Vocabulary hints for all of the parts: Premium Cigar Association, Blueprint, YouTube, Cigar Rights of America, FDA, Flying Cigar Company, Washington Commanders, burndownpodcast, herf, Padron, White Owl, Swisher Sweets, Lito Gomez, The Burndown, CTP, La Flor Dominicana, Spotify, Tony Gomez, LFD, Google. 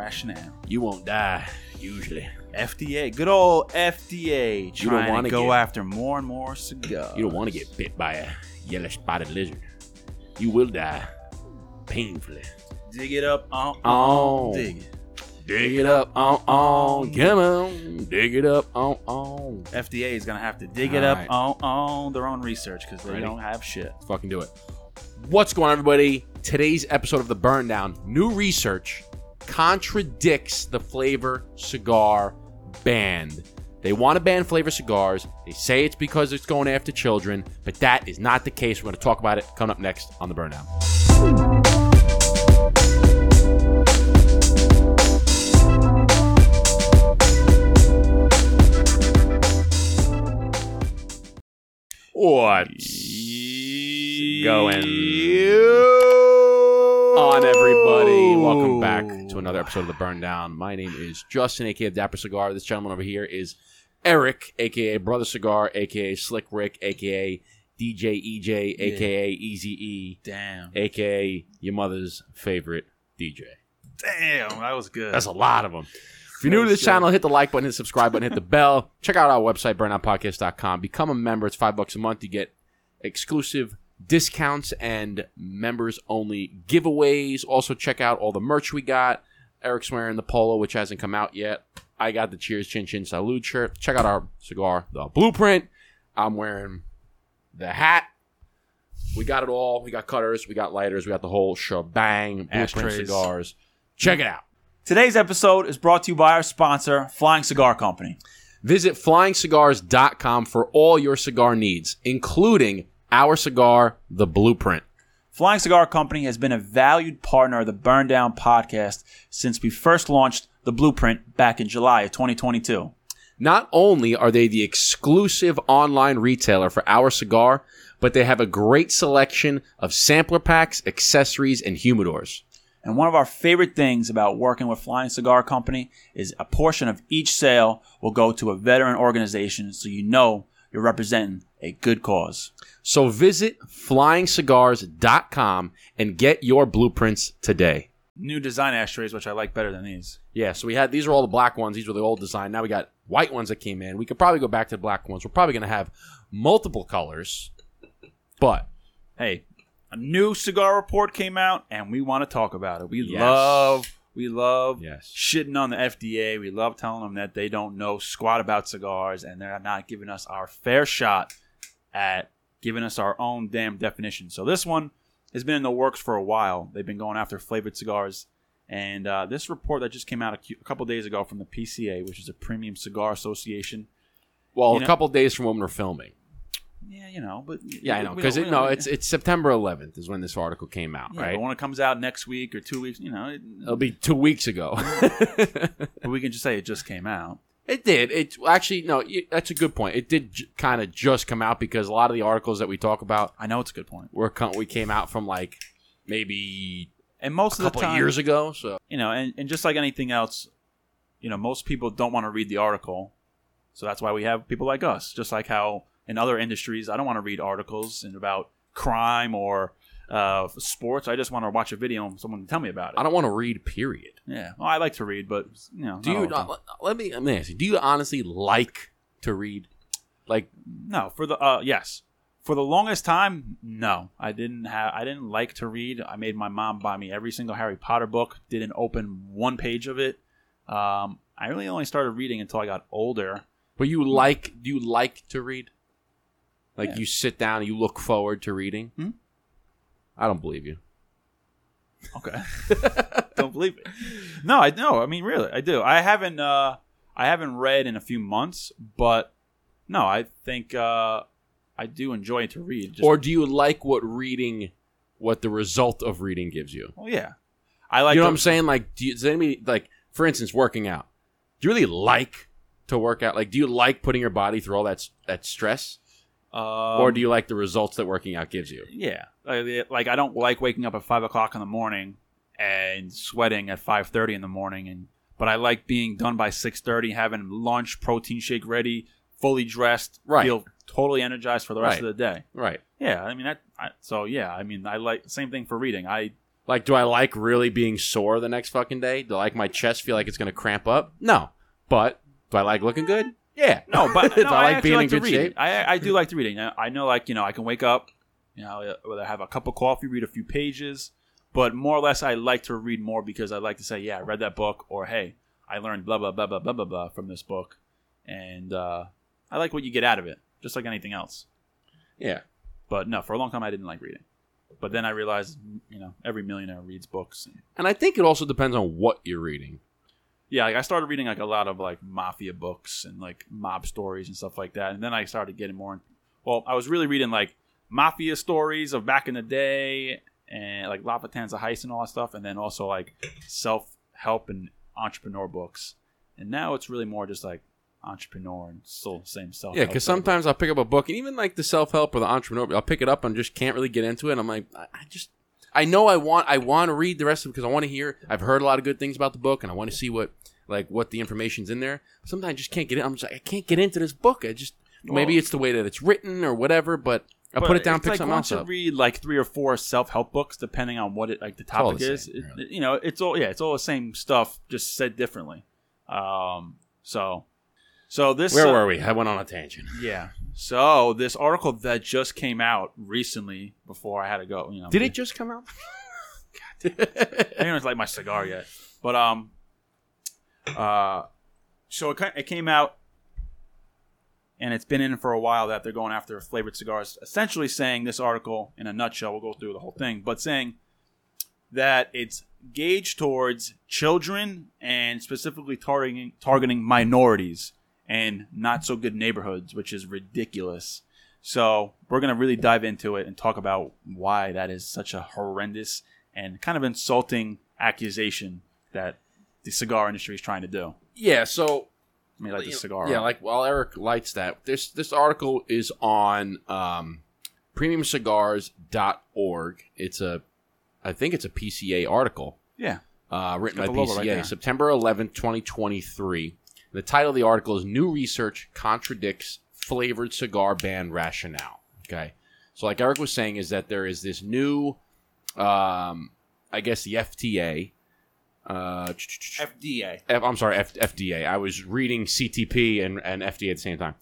rationale. You won't die, usually. FDA, good old FDA, trying to go after more and more cigars. You don't want to get bit by a yellow spotted lizard. You will die painfully. Dig it up, dig it. Dig it up, come on, dig it up, on. FDA is going to have to dig it up, on their own research, because they don't have shit. Let's fucking do it. What's going on, everybody? Today's episode of The Burndown, new research contradicts the flavor cigar ban. They want to ban flavor cigars. They say it's because it's going after children, but that is not the case. We're going to talk about it coming up next on The Burndown. What's going on, everybody? Welcome back to another episode of The Burndown. My name is Justin, a.k.a. Dapper Cigar. This gentleman over here is Eric, a.k.a. Brother Cigar, a.k.a. Slick Rick, a.k.a. DJ EJ, a.k.a. Easy E, damn, a.k.a. your mother's favorite DJ. Damn, that was good. That's a lot of them. If you're new to this channel, hit the like button, hit the subscribe button, hit the bell. Check out our website, burndownpodcast.com. Become a member. It's $5 a month. You get exclusive discounts and members-only giveaways. Also, check out all the merch we got. Eric's wearing the polo, which hasn't come out yet. I got the Cheers Chin Chin Salud shirt. Check out our cigar, the Blueprint. I'm wearing the hat. We got it all. We got cutters. We got lighters. We got the whole shebang. Blueprint cigars. Check it out. Today's episode is brought to you by our sponsor, Flying Cigar Company. Visit flyingcigars.com for all your cigar needs, including our cigar, The Blueprint. Flying Cigar Company has been a valued partner of the Burndown podcast since we first launched The Blueprint back in July of 2022. Not only are they the exclusive online retailer for our cigar, but they have a great selection of sampler packs, accessories, and humidors. And one of our favorite things about working with Flying Cigar Company is a portion of each sale will go to a veteran organization, so you know you're representing a good cause. So visit flyingcigars.com and get your blueprints today. New design ashtrays, which I like better than these. Yeah, so we had these are all the black ones. These were the old design. Now we got white ones that came in. We could probably go back to the black ones. We're probably going to have multiple colors, but hey, a new cigar report came out, and we want to talk about it. We love shitting on the FDA. We love telling them that they don't know squat about cigars, and they're not giving us our fair shot at giving us our own damn definition. So this one has been in the works for a while. They've been going after flavored cigars. And this report that just came out a couple days ago from the PCA, which is a Premium Cigar Association. Well, a couple days from when we're filming. Yeah, but... Yeah, I know, because it's September 11th is when this article came out, right? But when it comes out next week or 2 weeks, It'll be 2 weeks ago. But we can just say it just came out. It did. That's a good point. It did kind of just come out because a lot of the articles that we talk about... I know it's a good point. We came out from like maybe and most a couple of the time, years ago, so... And just like anything else, most people don't want to read the article, so that's why we have people like us, just like how... In other industries, I don't want to read articles about crime or sports. I just want to watch a video and someone tell me about it. I don't want to read, period. Yeah. Well, I like to read, but, Do you? Let me ask you. Do you honestly like to read? No. For the yes. For the longest time, no. I didn't like to read. I made my mom buy me every single Harry Potter book. Didn't open one page of it. I really only started reading until I got older. But do you like to read? Like, you sit down and you look forward to reading? Hmm? I don't believe you. Okay. Don't believe it. No, I know. I mean, really, I do. I haven't read in a few months, but no, I think I do enjoy to read. Or do you like what the result of reading gives you? Oh, yeah. I like. You know what I'm saying? Like, does anybody, like, for instance, working out? Do you really like to work out? Like, do you like putting your body through all that stress? Or do you like the results that working out gives you? Yeah. Like, I don't like waking up at 5 o'clock in the morning and sweating at 5:30 in the morning. But I like being done by 6:30, having lunch, protein shake ready, fully dressed, right. Feel totally energized for the rest of the day. Right. Yeah. I mean, I like, same thing for reading. I Like, do I like really being sore the next fucking day? Do I like my chest feel like it's going to cramp up? No. But do I like looking good? Yeah. No, but no, I like being like in good shape. I do like to read. I know, like, you know, I can wake up, you know, whether I have a cup of coffee, read a few pages. But more or less, I like to read more because I like to say, yeah, I read that book. Or, hey, I learned blah, blah, blah, blah, blah, blah, blah from this book. And I like what you get out of it, just like anything else. Yeah. But no, for a long time, I didn't like reading. But then I realized, you know, every millionaire reads books. And I think it also depends on what you're reading. Yeah, like I started reading like a lot of like mafia books and like mob stories and stuff like that. And then I started getting more. Well, I was really reading like mafia stories of back in the day and like La Patanza Heist and all that stuff. And then also like self-help and entrepreneur books. And now it's really more just like entrepreneur and still same self-help. Yeah, because sometimes I'll pick up a book and even like the self-help or the entrepreneur, I'll pick it up and just can't really get into it. I'm like, I know I want to read the rest of it because I want to hear. I've heard a lot of good things about the book and I want to see what the information's in there. Sometimes I just can't get in. I'm just like, I can't get into this book. I just maybe it's the way that it's written or whatever, but I put it down, pick something else up. Once you read like 3 or 4 self-help books, depending on what it like the topic is, really. You know, it's all the same stuff, just said differently. So this... Where were we? I went on a tangent. Yeah. So this article that just came out recently before I had to go, you know... Did it just come out? God damn. I don't like my cigar yet. But, so it came out, and it's been in for a while that they're going after flavored cigars, essentially saying this article, in a nutshell, we'll go through the whole thing, but saying that it's gauged towards children and specifically targeting minorities and not so good neighborhoods, which is ridiculous. So we're going to really dive into it and talk about why that is such a horrendous and kind of insulting accusation that the cigar industry is trying to do. Yeah, so... I mean, like the cigar. Yeah, like while Eric lights that, this article is on premiumcigars.org. I think it's a PCA article. Yeah. Written by PCA, right, September 11th, 2023. The title of the article is New Research Contradicts Flavored Cigar Ban Rationale. Okay. So like Eric was saying is that there is this new, I guess the FDA. FDA. I'm sorry, FDA. I was reading CTP and FDA at the same time.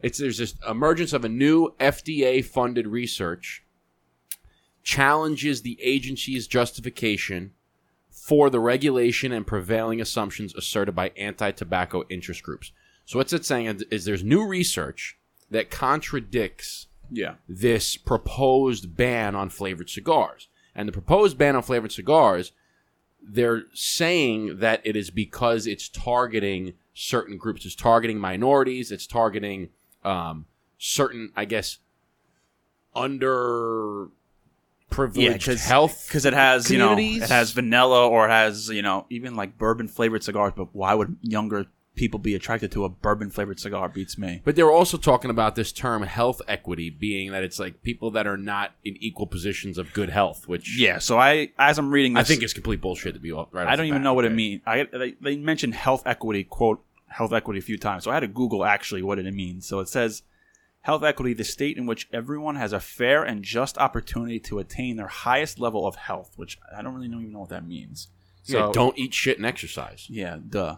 There's this emergence of a new FDA-funded research challenges the agency's justification for the regulation and prevailing assumptions asserted by anti-tobacco interest groups. So what's it saying is there's new research that contradicts this proposed ban on flavored cigars. And the proposed ban on flavored cigars, they're saying that it is because it's targeting certain groups. It's targeting minorities. It's targeting certain, I guess, underprivileged health because it has, you know, it has vanilla or it has, you know, even like bourbon flavored cigars. But why would younger people be attracted to a bourbon flavored cigar? Beats me. But they were also talking about this term health equity, being that it's like people that are not in equal positions of good health, which so as I'm reading this, I think it's complete bullshit to be all right. I don't even know what it means. They mentioned health equity, quote health equity, a few times, so I had to Google actually what it means. So it says health equity, the state in which everyone has a fair and just opportunity to attain their highest level of health, which I don't really even know what that means. So yeah, don't eat shit and exercise. Yeah, duh.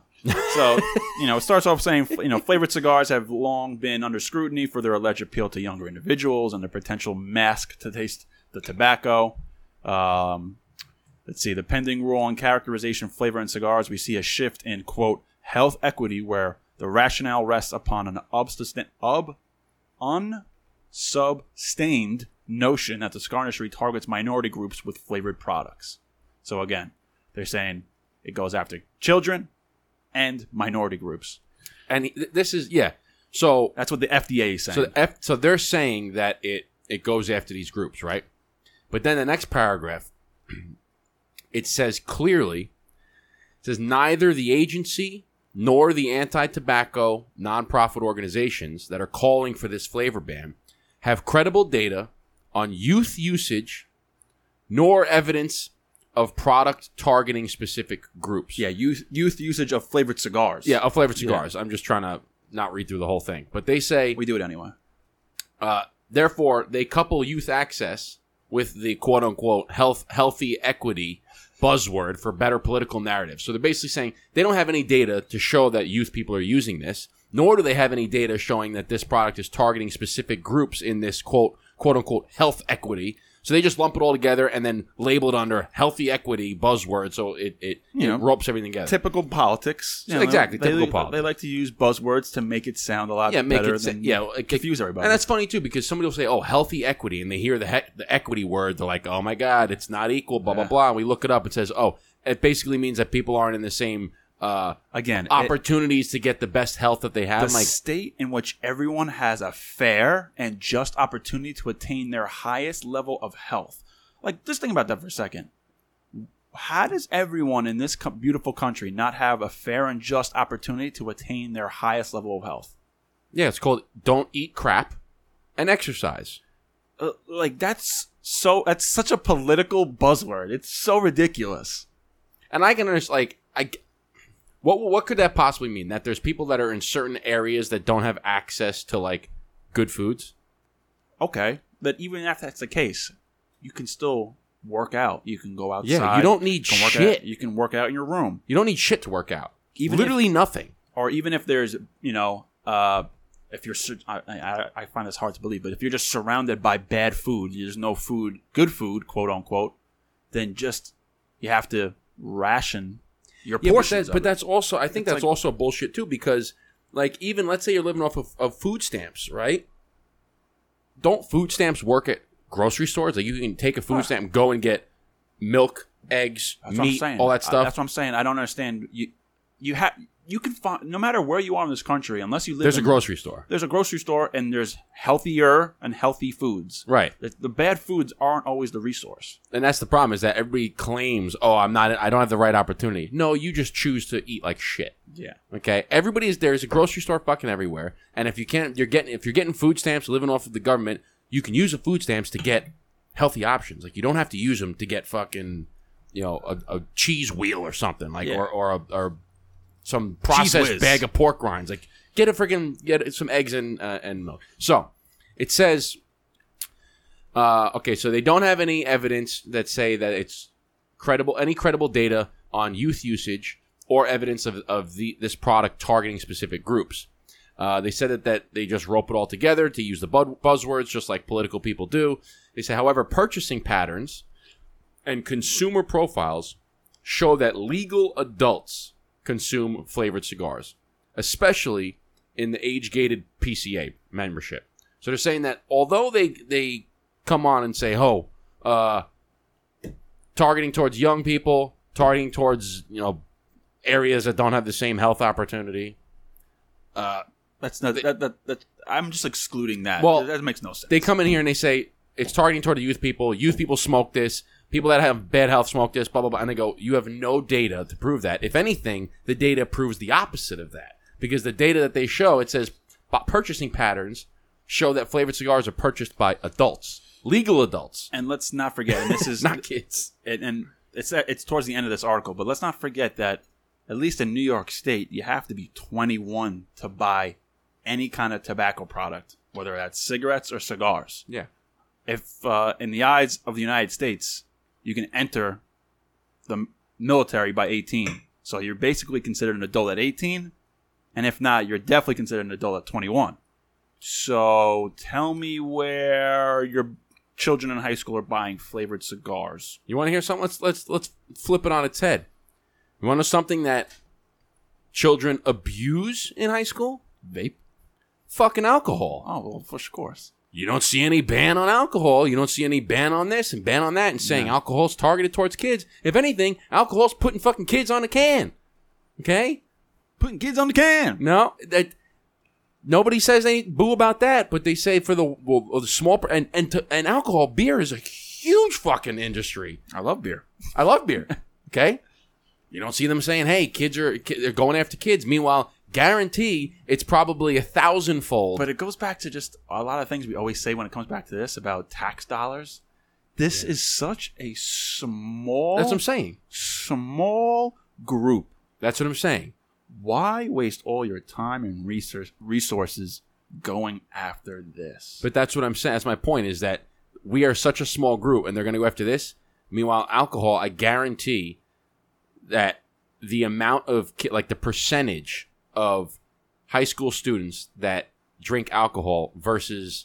So, you know, it starts off saying, you know, flavored cigars have long been under scrutiny for their alleged appeal to younger individuals and their potential mask to taste the tobacco. Let's see, the pending rule on characterization of flavor in cigars, we see a shift in, quote, health equity, where the rationale rests upon an unsubstained notion that the cigar industry targets minority groups with flavored products. So, again, they're saying it goes after children and minority groups. And this is, so that's what the FDA is saying. So they're saying that it goes after these groups, right? But then the next paragraph, it says clearly, it says neither the agency nor the anti-tobacco nonprofit organizations that are calling for this flavor ban have credible data on youth usage nor evidence of product targeting specific groups. Yeah, youth usage of flavored cigars. Yeah, of flavored cigars. Yeah. I'm just trying to not read through the whole thing. But they say... We do it anyway. Therefore, they couple youth access with the quote-unquote healthy equity buzzword for better political narrative. So they're basically saying they don't have any data to show that youth people are using this, nor do they have any data showing that this product is targeting specific groups in this quote-unquote health equity. So they just lump it all together and then label it under healthy equity buzzword. So it ropes everything together. Typical politics. You know, exactly. Typical politics. They like to use buzzwords to make it sound a lot better than confuse everybody. And that's funny, too, because somebody will say, oh, healthy equity. And they hear the equity word. They're like, oh, my God, it's not equal, blah, blah, blah. And we look it up. It says, oh, it basically means that people aren't in the same opportunities to get the best health that they have. The state in which everyone has a fair and just opportunity to attain their highest level of health. Like, just think about that for a second. How does everyone in this beautiful country not have a fair and just opportunity to attain their highest level of health? Yeah, it's called don't eat crap and exercise. That's such a political buzzword. It's so ridiculous. And I can understand, what could that possibly mean? That there's people that are in certain areas that don't have access to, good foods? Okay. But even if that's the case, you can still work out. You can go outside. Yeah, you don't need shit. You can work out in your room. You don't need shit to work out. Literally nothing. Or even if there's, if you're... I find this hard to believe, but if you're just surrounded by bad food, there's no food, good food, quote-unquote, then just you have to ration... your portions, but that's also, I think that's also bullshit too, because even let's say you're living off of food stamps, right? Don't food stamps work at grocery stores? You can take a food stamp, go and get milk, eggs, meat, all that stuff. That's what I'm saying. I don't understand. You can find, no matter where you are in this country, unless you live. There's a grocery store. There's a grocery store, and there's healthier and healthy foods. Right. The bad foods aren't always the resource. And that's the problem, is that everybody claims, oh, I don't have the right opportunity. No, you just choose to eat like shit. Yeah. Okay. There's a grocery store fucking everywhere, and if you're getting food stamps, living off of the government, you can use the food stamps to get healthy options. You don't have to use them to get fucking, a cheese wheel or something or some processed bag of pork rinds. Get some eggs and milk. So it says, so they don't have any evidence that say that it's credible, any credible data on youth usage or evidence of this product targeting specific groups. They said that they just rope it all together to use the buzzwords, just like political people do. They say, however, purchasing patterns and consumer profiles show that legal adults consume flavored cigars, especially in the age-gated PCA membership. So they're saying that although they come on and say, targeting towards young people, targeting towards areas that don't have the same health opportunity, I'm just excluding that. Well, that makes no sense. They come in here and they say it's targeting toward the youth people. Youth people smoke this. People that have bad health smoke this, blah, blah, blah. And they go, you have no data to prove that. If anything, the data proves the opposite of that. Because the data that they show, it says purchasing patterns show that flavored cigars are purchased by adults, legal adults. And let's not forget, and this is not kids. And it's towards the end of this article, but let's not forget that at least in New York State, you have to be 21 to buy any kind of tobacco product, whether that's cigarettes or cigars. Yeah. If in the eyes of the United States... you can enter the military by 18. So you're basically considered an adult at 18. And if not, you're definitely considered an adult at 21. So tell me where your children in high school are buying flavored cigars. You want to hear something? Let's flip it on its head. You want to know something that children abuse in high school? Vape. Fucking alcohol. Oh, well, of course. You don't see any ban on alcohol. You don't see any ban on this and ban on that and saying alcohol's targeted towards kids. If anything, alcohol's putting fucking kids on the can. Okay? Putting kids on the can. No. Nobody says they boo about that, but they say for the small... And alcohol, beer is a huge fucking industry. I love beer. Okay? You don't see them saying, hey, they're going after kids. Meanwhile... guarantee it's probably 1,000-fold. But it goes back to just a lot of things we always say when it comes back to this about tax dollars. This is such a small... That's what I'm saying. Small group. That's what I'm saying. Why waste all your time and resources going after this? But that's what I'm saying. That's my point, is that we are such a small group and they're going to go after this. Meanwhile, alcohol, I guarantee that the amount of, like the percentage of high school students that drink alcohol versus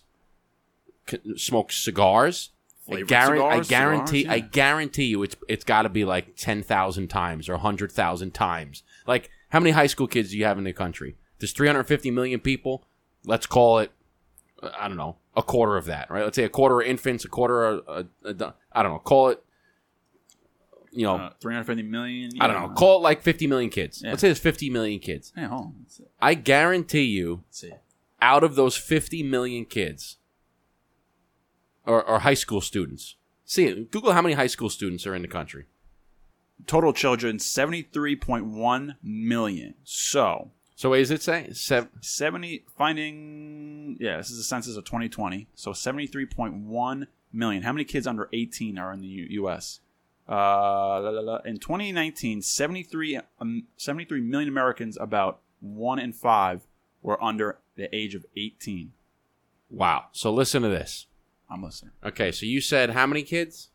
smoke cigars, I guarantee you it's got to be like 10,000 times or 100,000 times. Like, how many high school kids do you have in the country? There's 350 million people. Let's call it, I don't know, a quarter of that, right? Let's say a quarter are infants, a quarter are, I don't know, call it, you know, 350 million. Yeah. I don't know. Call it like 50 million kids. Yeah. Let's say there's 50 million kids. Hey, hold on. I guarantee you, out of those 50 million kids or high school students, Google how many high school students are in the country. Total children, 73.1 million. So what does it say? this is the census of 2020. So 73.1 million. How many kids under 18 are in the U.S.? In 2019, 73 million Americans, about 1 in 5, were under the age of 18. Wow. So listen to this. I'm listening. Okay. So you said how many kids?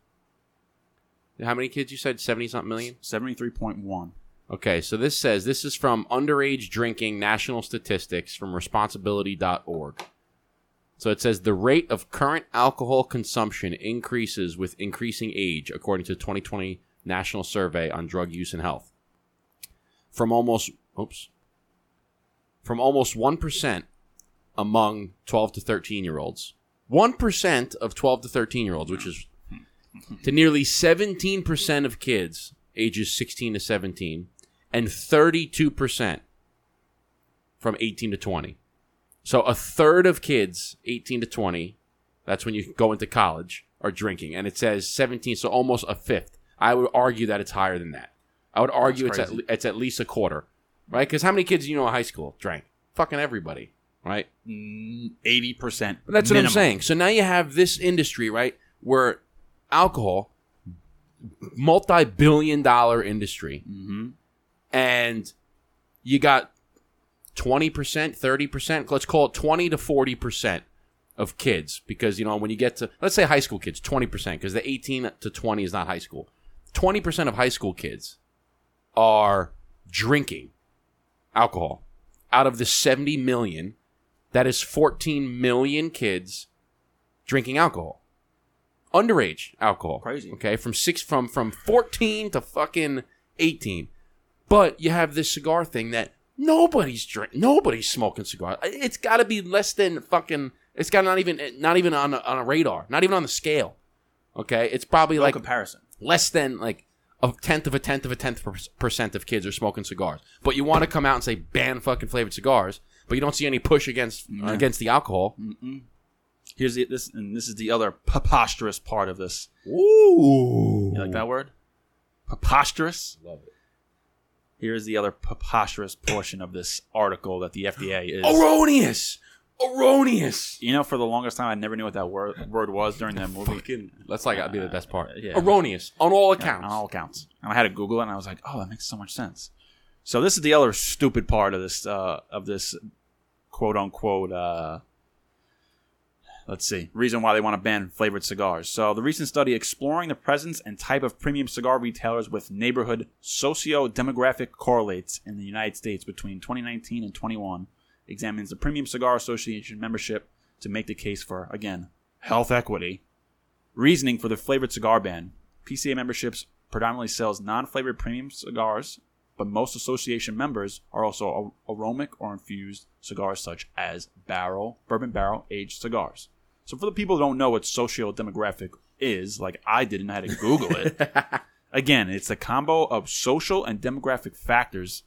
How many kids you said? 70-something million? 73.1. Okay. So this says, this is from Underage Drinking National Statistics from responsibility.org. So it says the rate of current alcohol consumption increases with increasing age, according to the 2020 National Survey on Drug Use and Health. From almost 1% among 12 to 13-year-olds, 1% of 12 to 13-year-olds, which is to nearly 17% of kids ages 16 to 17, and 32% from 18 to 20. So a third of kids, 18 to 20, that's when you go into college, are drinking. And it says 17, so almost a fifth. I would argue that it's higher than that. I would argue it's at least a quarter, right? Because how many kids do you know in high school drank? Fucking everybody, right? 80% But that's minimum. What I'm saying. So now you have this industry, right, where alcohol, multi-billion-dollar industry, mm-hmm. and you got 20%, 30%, let's call it 20 to 40% of kids, because, you know, when you get to, let's say high school kids, 20%, because the 18 to 20 is not high school. 20% of high school kids are drinking alcohol. Out of the 70 million, that is 14 million kids drinking alcohol. Underage alcohol. Crazy. Okay, from 14 to fucking 18. But you have this cigar thing that nobody's smoking cigars. It's got to be less than fucking. It's got not even on a radar. Not even on the scale. Okay, it's probably like comparison. Less than like a tenth of a tenth of a tenth percent of kids are smoking cigars. But you want to come out and say ban fucking flavored cigars, but you don't see any push against the alcohol. Mm-mm. Here's this is the other preposterous part of this. Ooh, you like that word? Preposterous. Love it. Here's the other preposterous portion of this article that the FDA is... Erroneous! You know, for the longest time, I never knew what that word was during that movie. That's like, that'd be the best part. Yeah. Erroneous, on all accounts. Yeah, on all accounts. And I had to Google it, and I was like, oh, that makes so much sense. So this is the other stupid part of this quote-unquote... Let's see. Reason why they want to ban flavored cigars. So the recent study exploring the presence and type of premium cigar retailers with neighborhood socio-demographic correlates in the United States between 2019 and 21 examines the Premium Cigar Association membership to make the case for, again, health equity. Reasoning for the flavored cigar ban. PCA memberships predominantly sells non-flavored premium cigars, but most association members are also aromatic or infused cigars such as bourbon barrel aged cigars. So for the people who don't know what socio-demographic is, like I didn't, I had to Google it. Again, it's a combo of social and demographic factors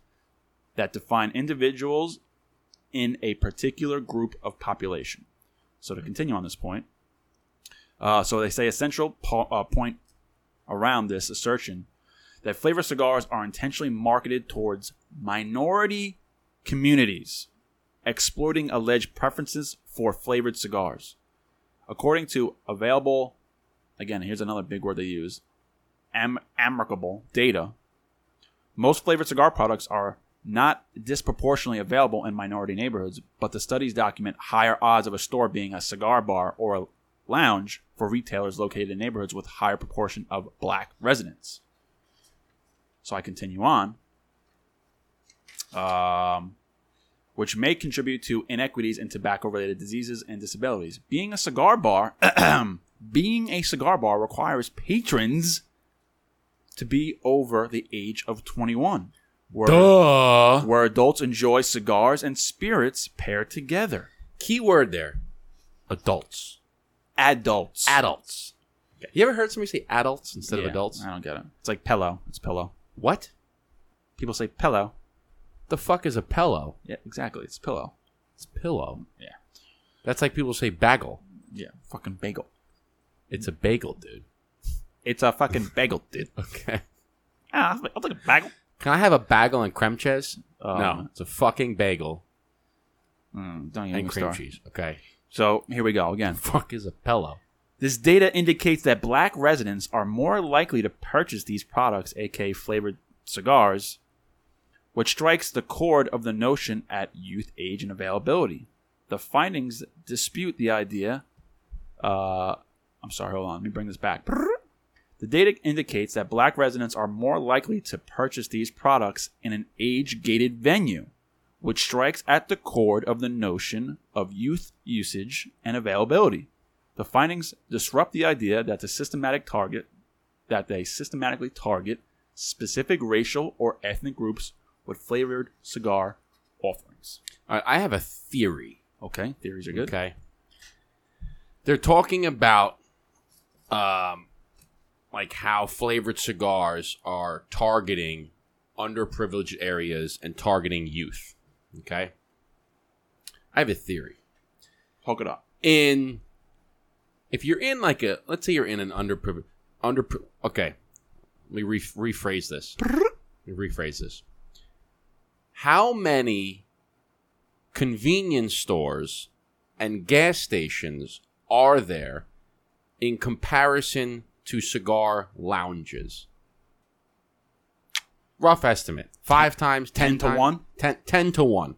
that define individuals in a particular group of population. So to continue on this point, so they say a central point around this assertion that flavored cigars are intentionally marketed towards minority communities, exploiting alleged preferences for flavored cigars. According to available, again, here's another big word they use, amicable data, most flavored cigar products are not disproportionately available in minority neighborhoods, but the studies document higher odds of a store being a cigar bar or a lounge for retailers located in neighborhoods with higher proportion of black residents. So I continue on, which may contribute to inequities in tobacco-related diseases and disabilities. Being a cigar bar requires patrons to be over the age of 21, where adults enjoy cigars and spirits paired together. Key word there, adults. Okay. You ever heard somebody say adults instead of adults? I don't get it. It's like pillow. It's pillow. What? People say pillow. The fuck is a pillow? Yeah, exactly. It's pillow. It's pillow. Yeah. That's like people say bagel. Yeah, fucking bagel. It's a bagel, dude. It's a fucking bagel, dude. Okay. Ah, I'll take a bagel. Can I have a bagel and creme cheese? No, it's a fucking bagel. Don't even cream cheese. Okay. So here we go again. The fuck is a pillow? This data indicates that black residents are more likely to purchase these products, aka flavored cigars, which strikes the chord of the notion at youth, age, and availability. The findings dispute the idea. I'm sorry, hold on. Let me bring this back. The data indicates that black residents are more likely to purchase these products in an age-gated venue, which strikes at the chord of the notion of youth usage and availability. The findings disrupt the idea that they systematically target specific racial or ethnic groups with flavored cigar offerings. All right, I have a theory. Okay, theories are good. Okay. They're talking about like how flavored cigars are targeting underprivileged areas and targeting youth. Okay? I have a theory. Hook it up. If you're in like a... Let's say you're in an underprivileged... Okay. Let me rephrase this. How many convenience stores and gas stations are there in comparison to cigar lounges? Rough estimate. 5 times, 10 to 1? 10 to 1.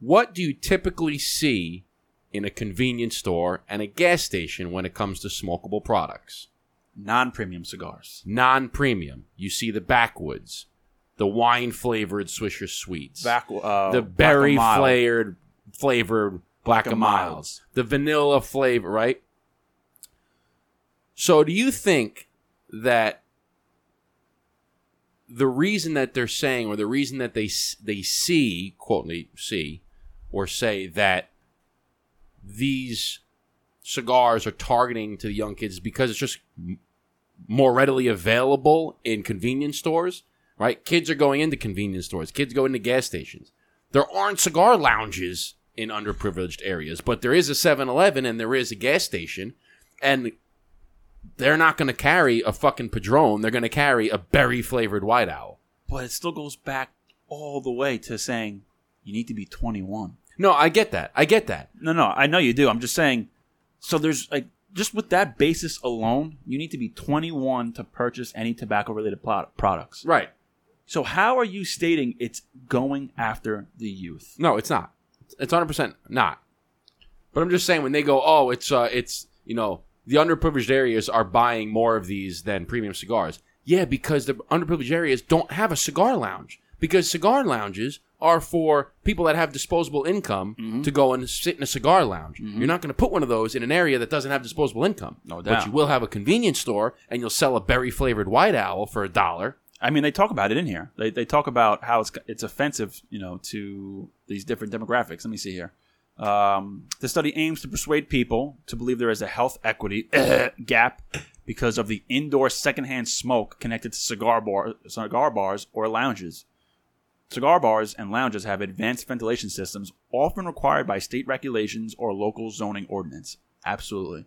What do you typically see in a convenience store and a gas station when it comes to smokable products? Non-premium cigars. Non-premium. You see the backwoods, the wine-flavored Swisher Sweets, the berry-flavored Black & Milds, the vanilla flavor, right? So do you think that the reason that they're saying, or the reason that they see, quote, they see, or say that these cigars are targeting to the young kids is because it's just more readily available in convenience stores, right? Kids are going into convenience stores. Kids go into gas stations. There aren't cigar lounges in underprivileged areas, but there is a 7-Eleven and there is a gas station, and they're not going to carry a fucking Padron. They're going to carry a berry-flavored White Owl. But it still goes back all the way to saying you need to be 21. No, I get that. No, I know you do. I'm just saying... So there's like, just with that basis alone, you need to be 21 to purchase any tobacco-related products. Right. So how are you stating it's going after the youth? No, it's not. It's 100% not. But I'm just saying when they go, oh, it's you know, the underprivileged areas are buying more of these than premium cigars. Yeah, because the underprivileged areas don't have a cigar lounge. Because cigar lounges are for people that have disposable income to go and sit in a cigar lounge. Mm-hmm. You're not going to put one of those in an area that doesn't have disposable income. No doubt. But you will have a convenience store, and you'll sell a berry-flavored White Owl for $1. I mean, they talk about it in here. They talk about how it's offensive, you know, to these different demographics. Let me see here. The study aims to persuade people to believe there is a health equity gap because of the indoor secondhand smoke connected to cigar bars or lounges. Cigar bars and lounges have advanced ventilation systems, often required by state regulations or local zoning ordinance. Absolutely.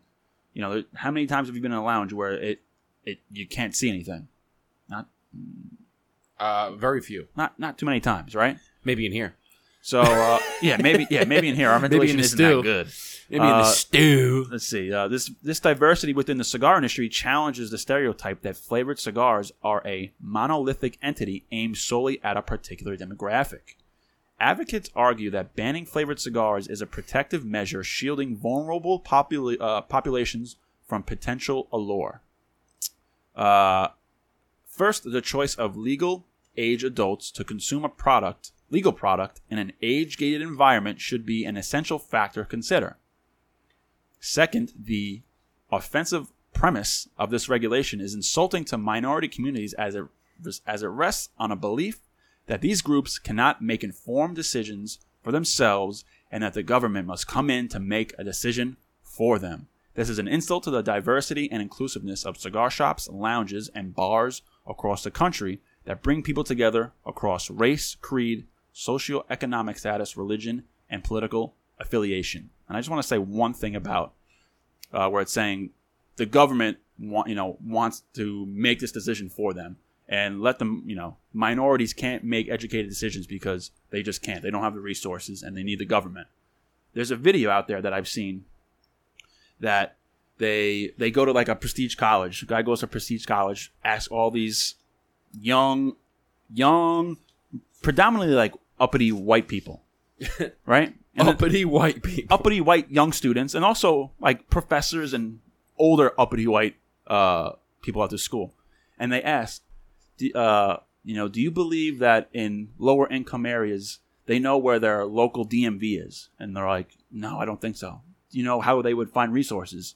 You know, how many times have you been in a lounge where it you can't see anything? Not very few. Not too many times, right? Maybe in here. So maybe in here. Our ventilation isn't that good. Maybe in the stew. Let's see. This diversity within the cigar industry challenges the stereotype that flavored cigars are a monolithic entity aimed solely at a particular demographic. Advocates argue that banning flavored cigars is a protective measure shielding vulnerable populations from potential allure. First, the choice of legal age adults to consume a product, legal product, in an age-gated environment should be an essential factor to consider. Second, the offensive premise of this regulation is insulting to minority communities as it rests on a belief that these groups cannot make informed decisions for themselves and that the government must come in to make a decision for them. This is an insult to the diversity and inclusiveness of cigar shops, lounges, and bars across the country that bring people together across race, creed, socioeconomic status, religion, and political affiliation. And I just want to say one thing about where it's saying the government wants to make this decision for them. And let them, minorities can't make educated decisions because they just can't. They don't have the resources and they need the government. There's a video out there that I've seen that they go to like a prestige college. A guy goes to a prestige college, asks all these young, predominantly like uppity white people, right? And uppity white young students, and also like professors and older uppity white people at the school. And they asked, do you believe that in lower income areas they know where their local DMV is? And they're like, no, I don't think so. You know how they would find resources?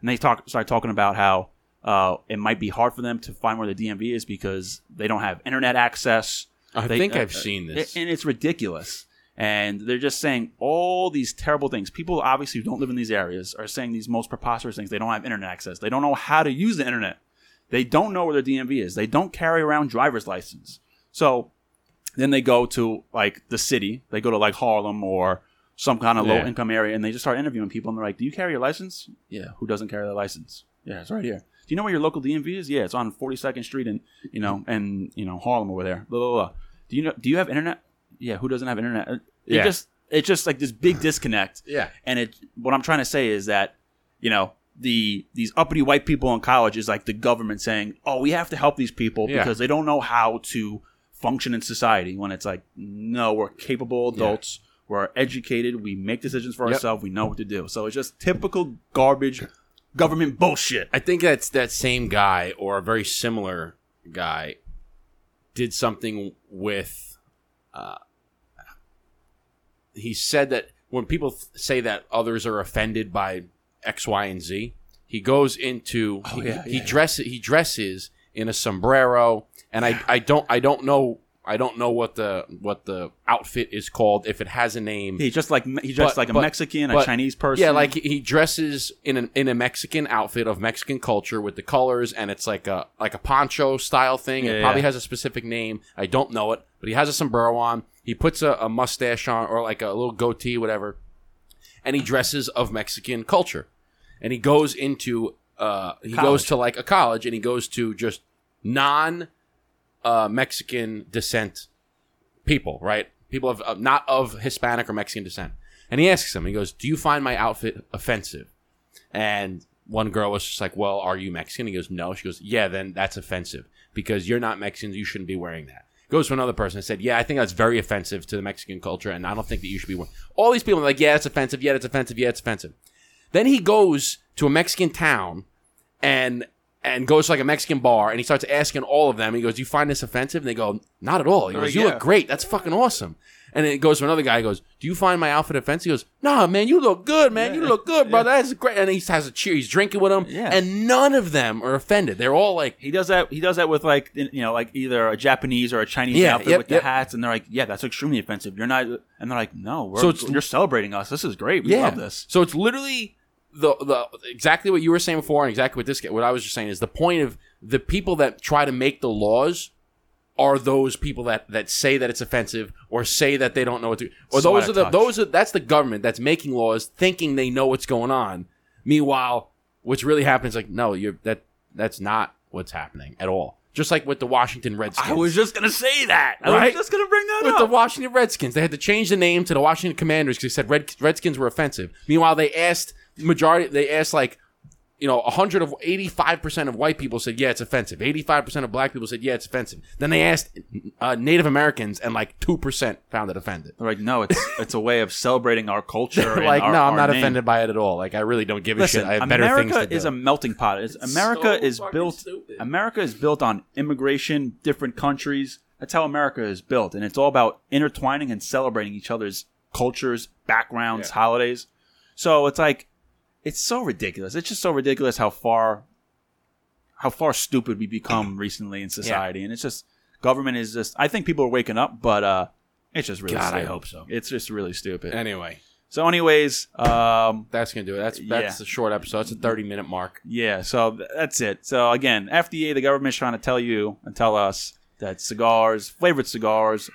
And they start talking about how it might be hard for them to find where the DMV is because they don't have internet access. I think I've seen this, and it's ridiculous. And they're just saying all these terrible things. People obviously who don't live in these areas are saying these most preposterous things. They don't have internet access. They don't know how to use the internet. They don't know where their DMV is. They don't carry around driver's license. So then they go to like the city. They go to like Harlem or some kind of low income area, and they just start interviewing people. And they're like, "Do you carry your license?" "Yeah." "Who doesn't carry their license?" "Yeah, it's right here." "Do you know where your local DMV is?" "Yeah, it's on 42nd Street and Harlem over there." Blah, blah, blah. Do you have internet?" "Yeah." "Who doesn't have internet?" It's just like this big disconnect. Yeah. And what I'm trying to say is that these uppity white people in college is like the government saying, "Oh, we have to help these people because they don't know how to function in society." When it's like, no, we're capable adults, we're educated, we make decisions for ourselves, we know what to do. So it's just typical garbage government bullshit. I think that's that same guy or a very similar guy did something with. He said that when people say that others are offended by X, Y, and Z. He goes into he dresses in a sombrero, and I don't know what the outfit is called, if it has a name. He's just like a Mexican, a Chinese person. Yeah, like he dresses in a Mexican outfit of Mexican culture with the colors, and it's like a poncho style thing. It probably has a specific name. I don't know it, but he has a sombrero on. He puts a mustache on, or like a little goatee, whatever. And he dresses of Mexican culture, and he goes into goes to like a college, and he goes to just Mexican descent people, right? People of not of Hispanic or Mexican descent. And he asks them, he goes, "Do you find my outfit offensive?" And one girl was just like, "Well, are you Mexican?" He goes, "No." She goes, "Yeah, then that's offensive because you're not Mexican. You shouldn't be wearing that." Goes to another person and said, "Yeah, I think that's very offensive to the Mexican culture, and I don't think that you should be one." All these people are like, "Yeah, it's offensive. Yeah, it's offensive. Yeah, it's offensive." Then he goes to a Mexican town and goes to like a Mexican bar, and he starts asking all of them. He goes, "Do you find this offensive?" And they go, "Not at all." He goes, "You look great. That's fucking awesome." And then it goes to another guy. He goes, "Do you find my outfit offensive?" He goes, "Nah, man, you look good, man. You look good, brother. That's great." And he has a cheer. He's drinking with them, and none of them are offended. They're all like, he does that. He does that with like, like either a Japanese or a Chinese outfit with the hats, and they're like, "Yeah, that's extremely offensive. You're not," and they're like, "No, you're celebrating us. This is great. We love this." So it's literally the exactly what you were saying before, and exactly what I was just saying is the point of the people that try to make the laws. Are those people that say that it's offensive or say that they don't know what to do. Or that's the government that's making laws thinking they know what's going on. Meanwhile, what's really happening is like, no, that's not what's happening at all. Just like with the Washington Redskins. I was just going to say that. Right? I was just going to bring that up. With the Washington Redskins. They had to change the name to the Washington Commanders because they said Redskins were offensive. Meanwhile, they asked you know, 85% of white people said, yeah, it's offensive. 85% of black people said, yeah, it's offensive. Then they asked Native Americans, and like 2% found it offended. They're like, no, it's a way of celebrating our culture. Like, and I'm not offended by it at all. Like, I really don't give a shit. I have better things to do. America is a melting pot. America is built on immigration, different countries. That's how America is built, and it's all about intertwining and celebrating each other's cultures, backgrounds, holidays. So it's like, it's so ridiculous. It's just so ridiculous how far stupid we become recently in society. Yeah. And it's just, government is just, I think people are waking up, but it's just really stupid. I hope so. It's just really stupid. Anyway. So anyways. That's going to do it. That's a short episode. It's a 30-minute mark. Yeah. So that's it. So again, FDA, the government's trying to tell you and tell us that cigars, flavored cigars,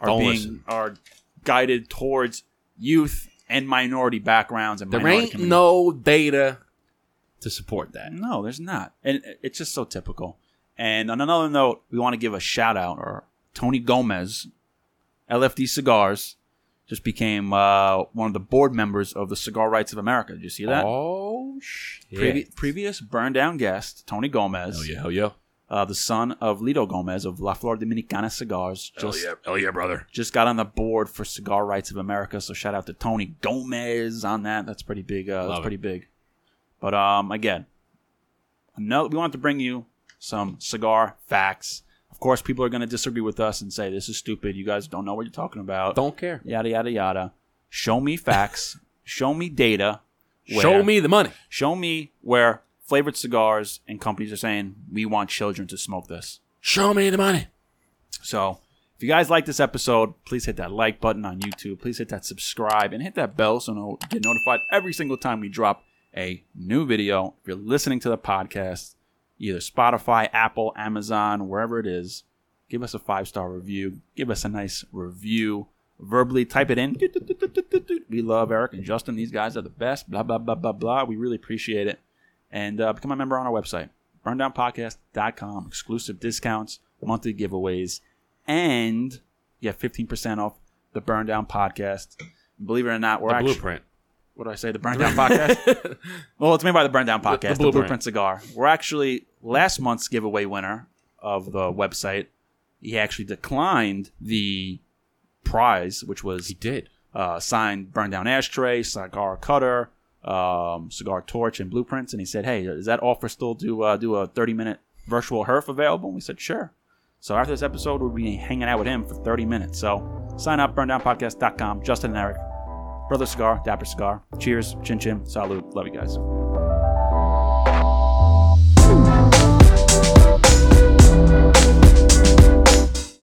are guided towards youth and minority backgrounds and minority communities. There ain't no data to support that. No, there's not. And it's just so typical. And on another note, we want to give a shout out to Tony Gomez. LFD Cigars just became one of the board members of the Cigar Rights of America. Did you see that? Oh, shit. Previous Burndown guest, Tony Gomez. Hell yeah. The son of Lito Gomez of La Flor Dominicana Cigars. Hell yeah, brother. Just got on the board for Cigar Rights of America, so shout out to Tony Gomez on that. That's pretty big. That's pretty big. But again, we want to bring you some cigar facts. Of course, people are going to disagree with us and say, this is stupid. You guys don't know what you're talking about. Don't care. Yada, yada, yada. Show me facts. Show me data. Show me the money. Show me where flavored cigars and companies are saying, we want children to smoke this. Show me the money. So if you guys like this episode, please hit that like button on YouTube. Please hit that subscribe and hit that bell so you'll get notified every single time we drop a new video. If you're listening to the podcast, either Spotify, Apple, Amazon, wherever it is, give us a 5-star review. Give us a nice review. Verbally type it in. We love Eric and Justin. These guys are the best. Blah, blah, blah, blah, blah. We really appreciate it. And become a member on our website, burndownpodcast.com. Exclusive discounts, monthly giveaways, and you have 15% off the Burndown Podcast. Believe it or not, we're actually... Blueprint. What do I say? The Burndown Podcast? Well, it's made by the Burndown Podcast, the Blueprint Cigar. We're actually last month's giveaway winner of the website. He actually declined the prize, which was... He did. Signed Burndown Ashtray, Cigar Cutter... Cigar Torch and Blueprints, and he said, hey, is that offer still to do a 30-minute virtual herf available? And we said, sure. So after this episode, we'll be hanging out with him for 30 minutes. So sign up, burndownpodcast.com. Justin and Eric, Brother Cigar, Dapper Cigar. Cheers, chin chin, salute. Love you guys.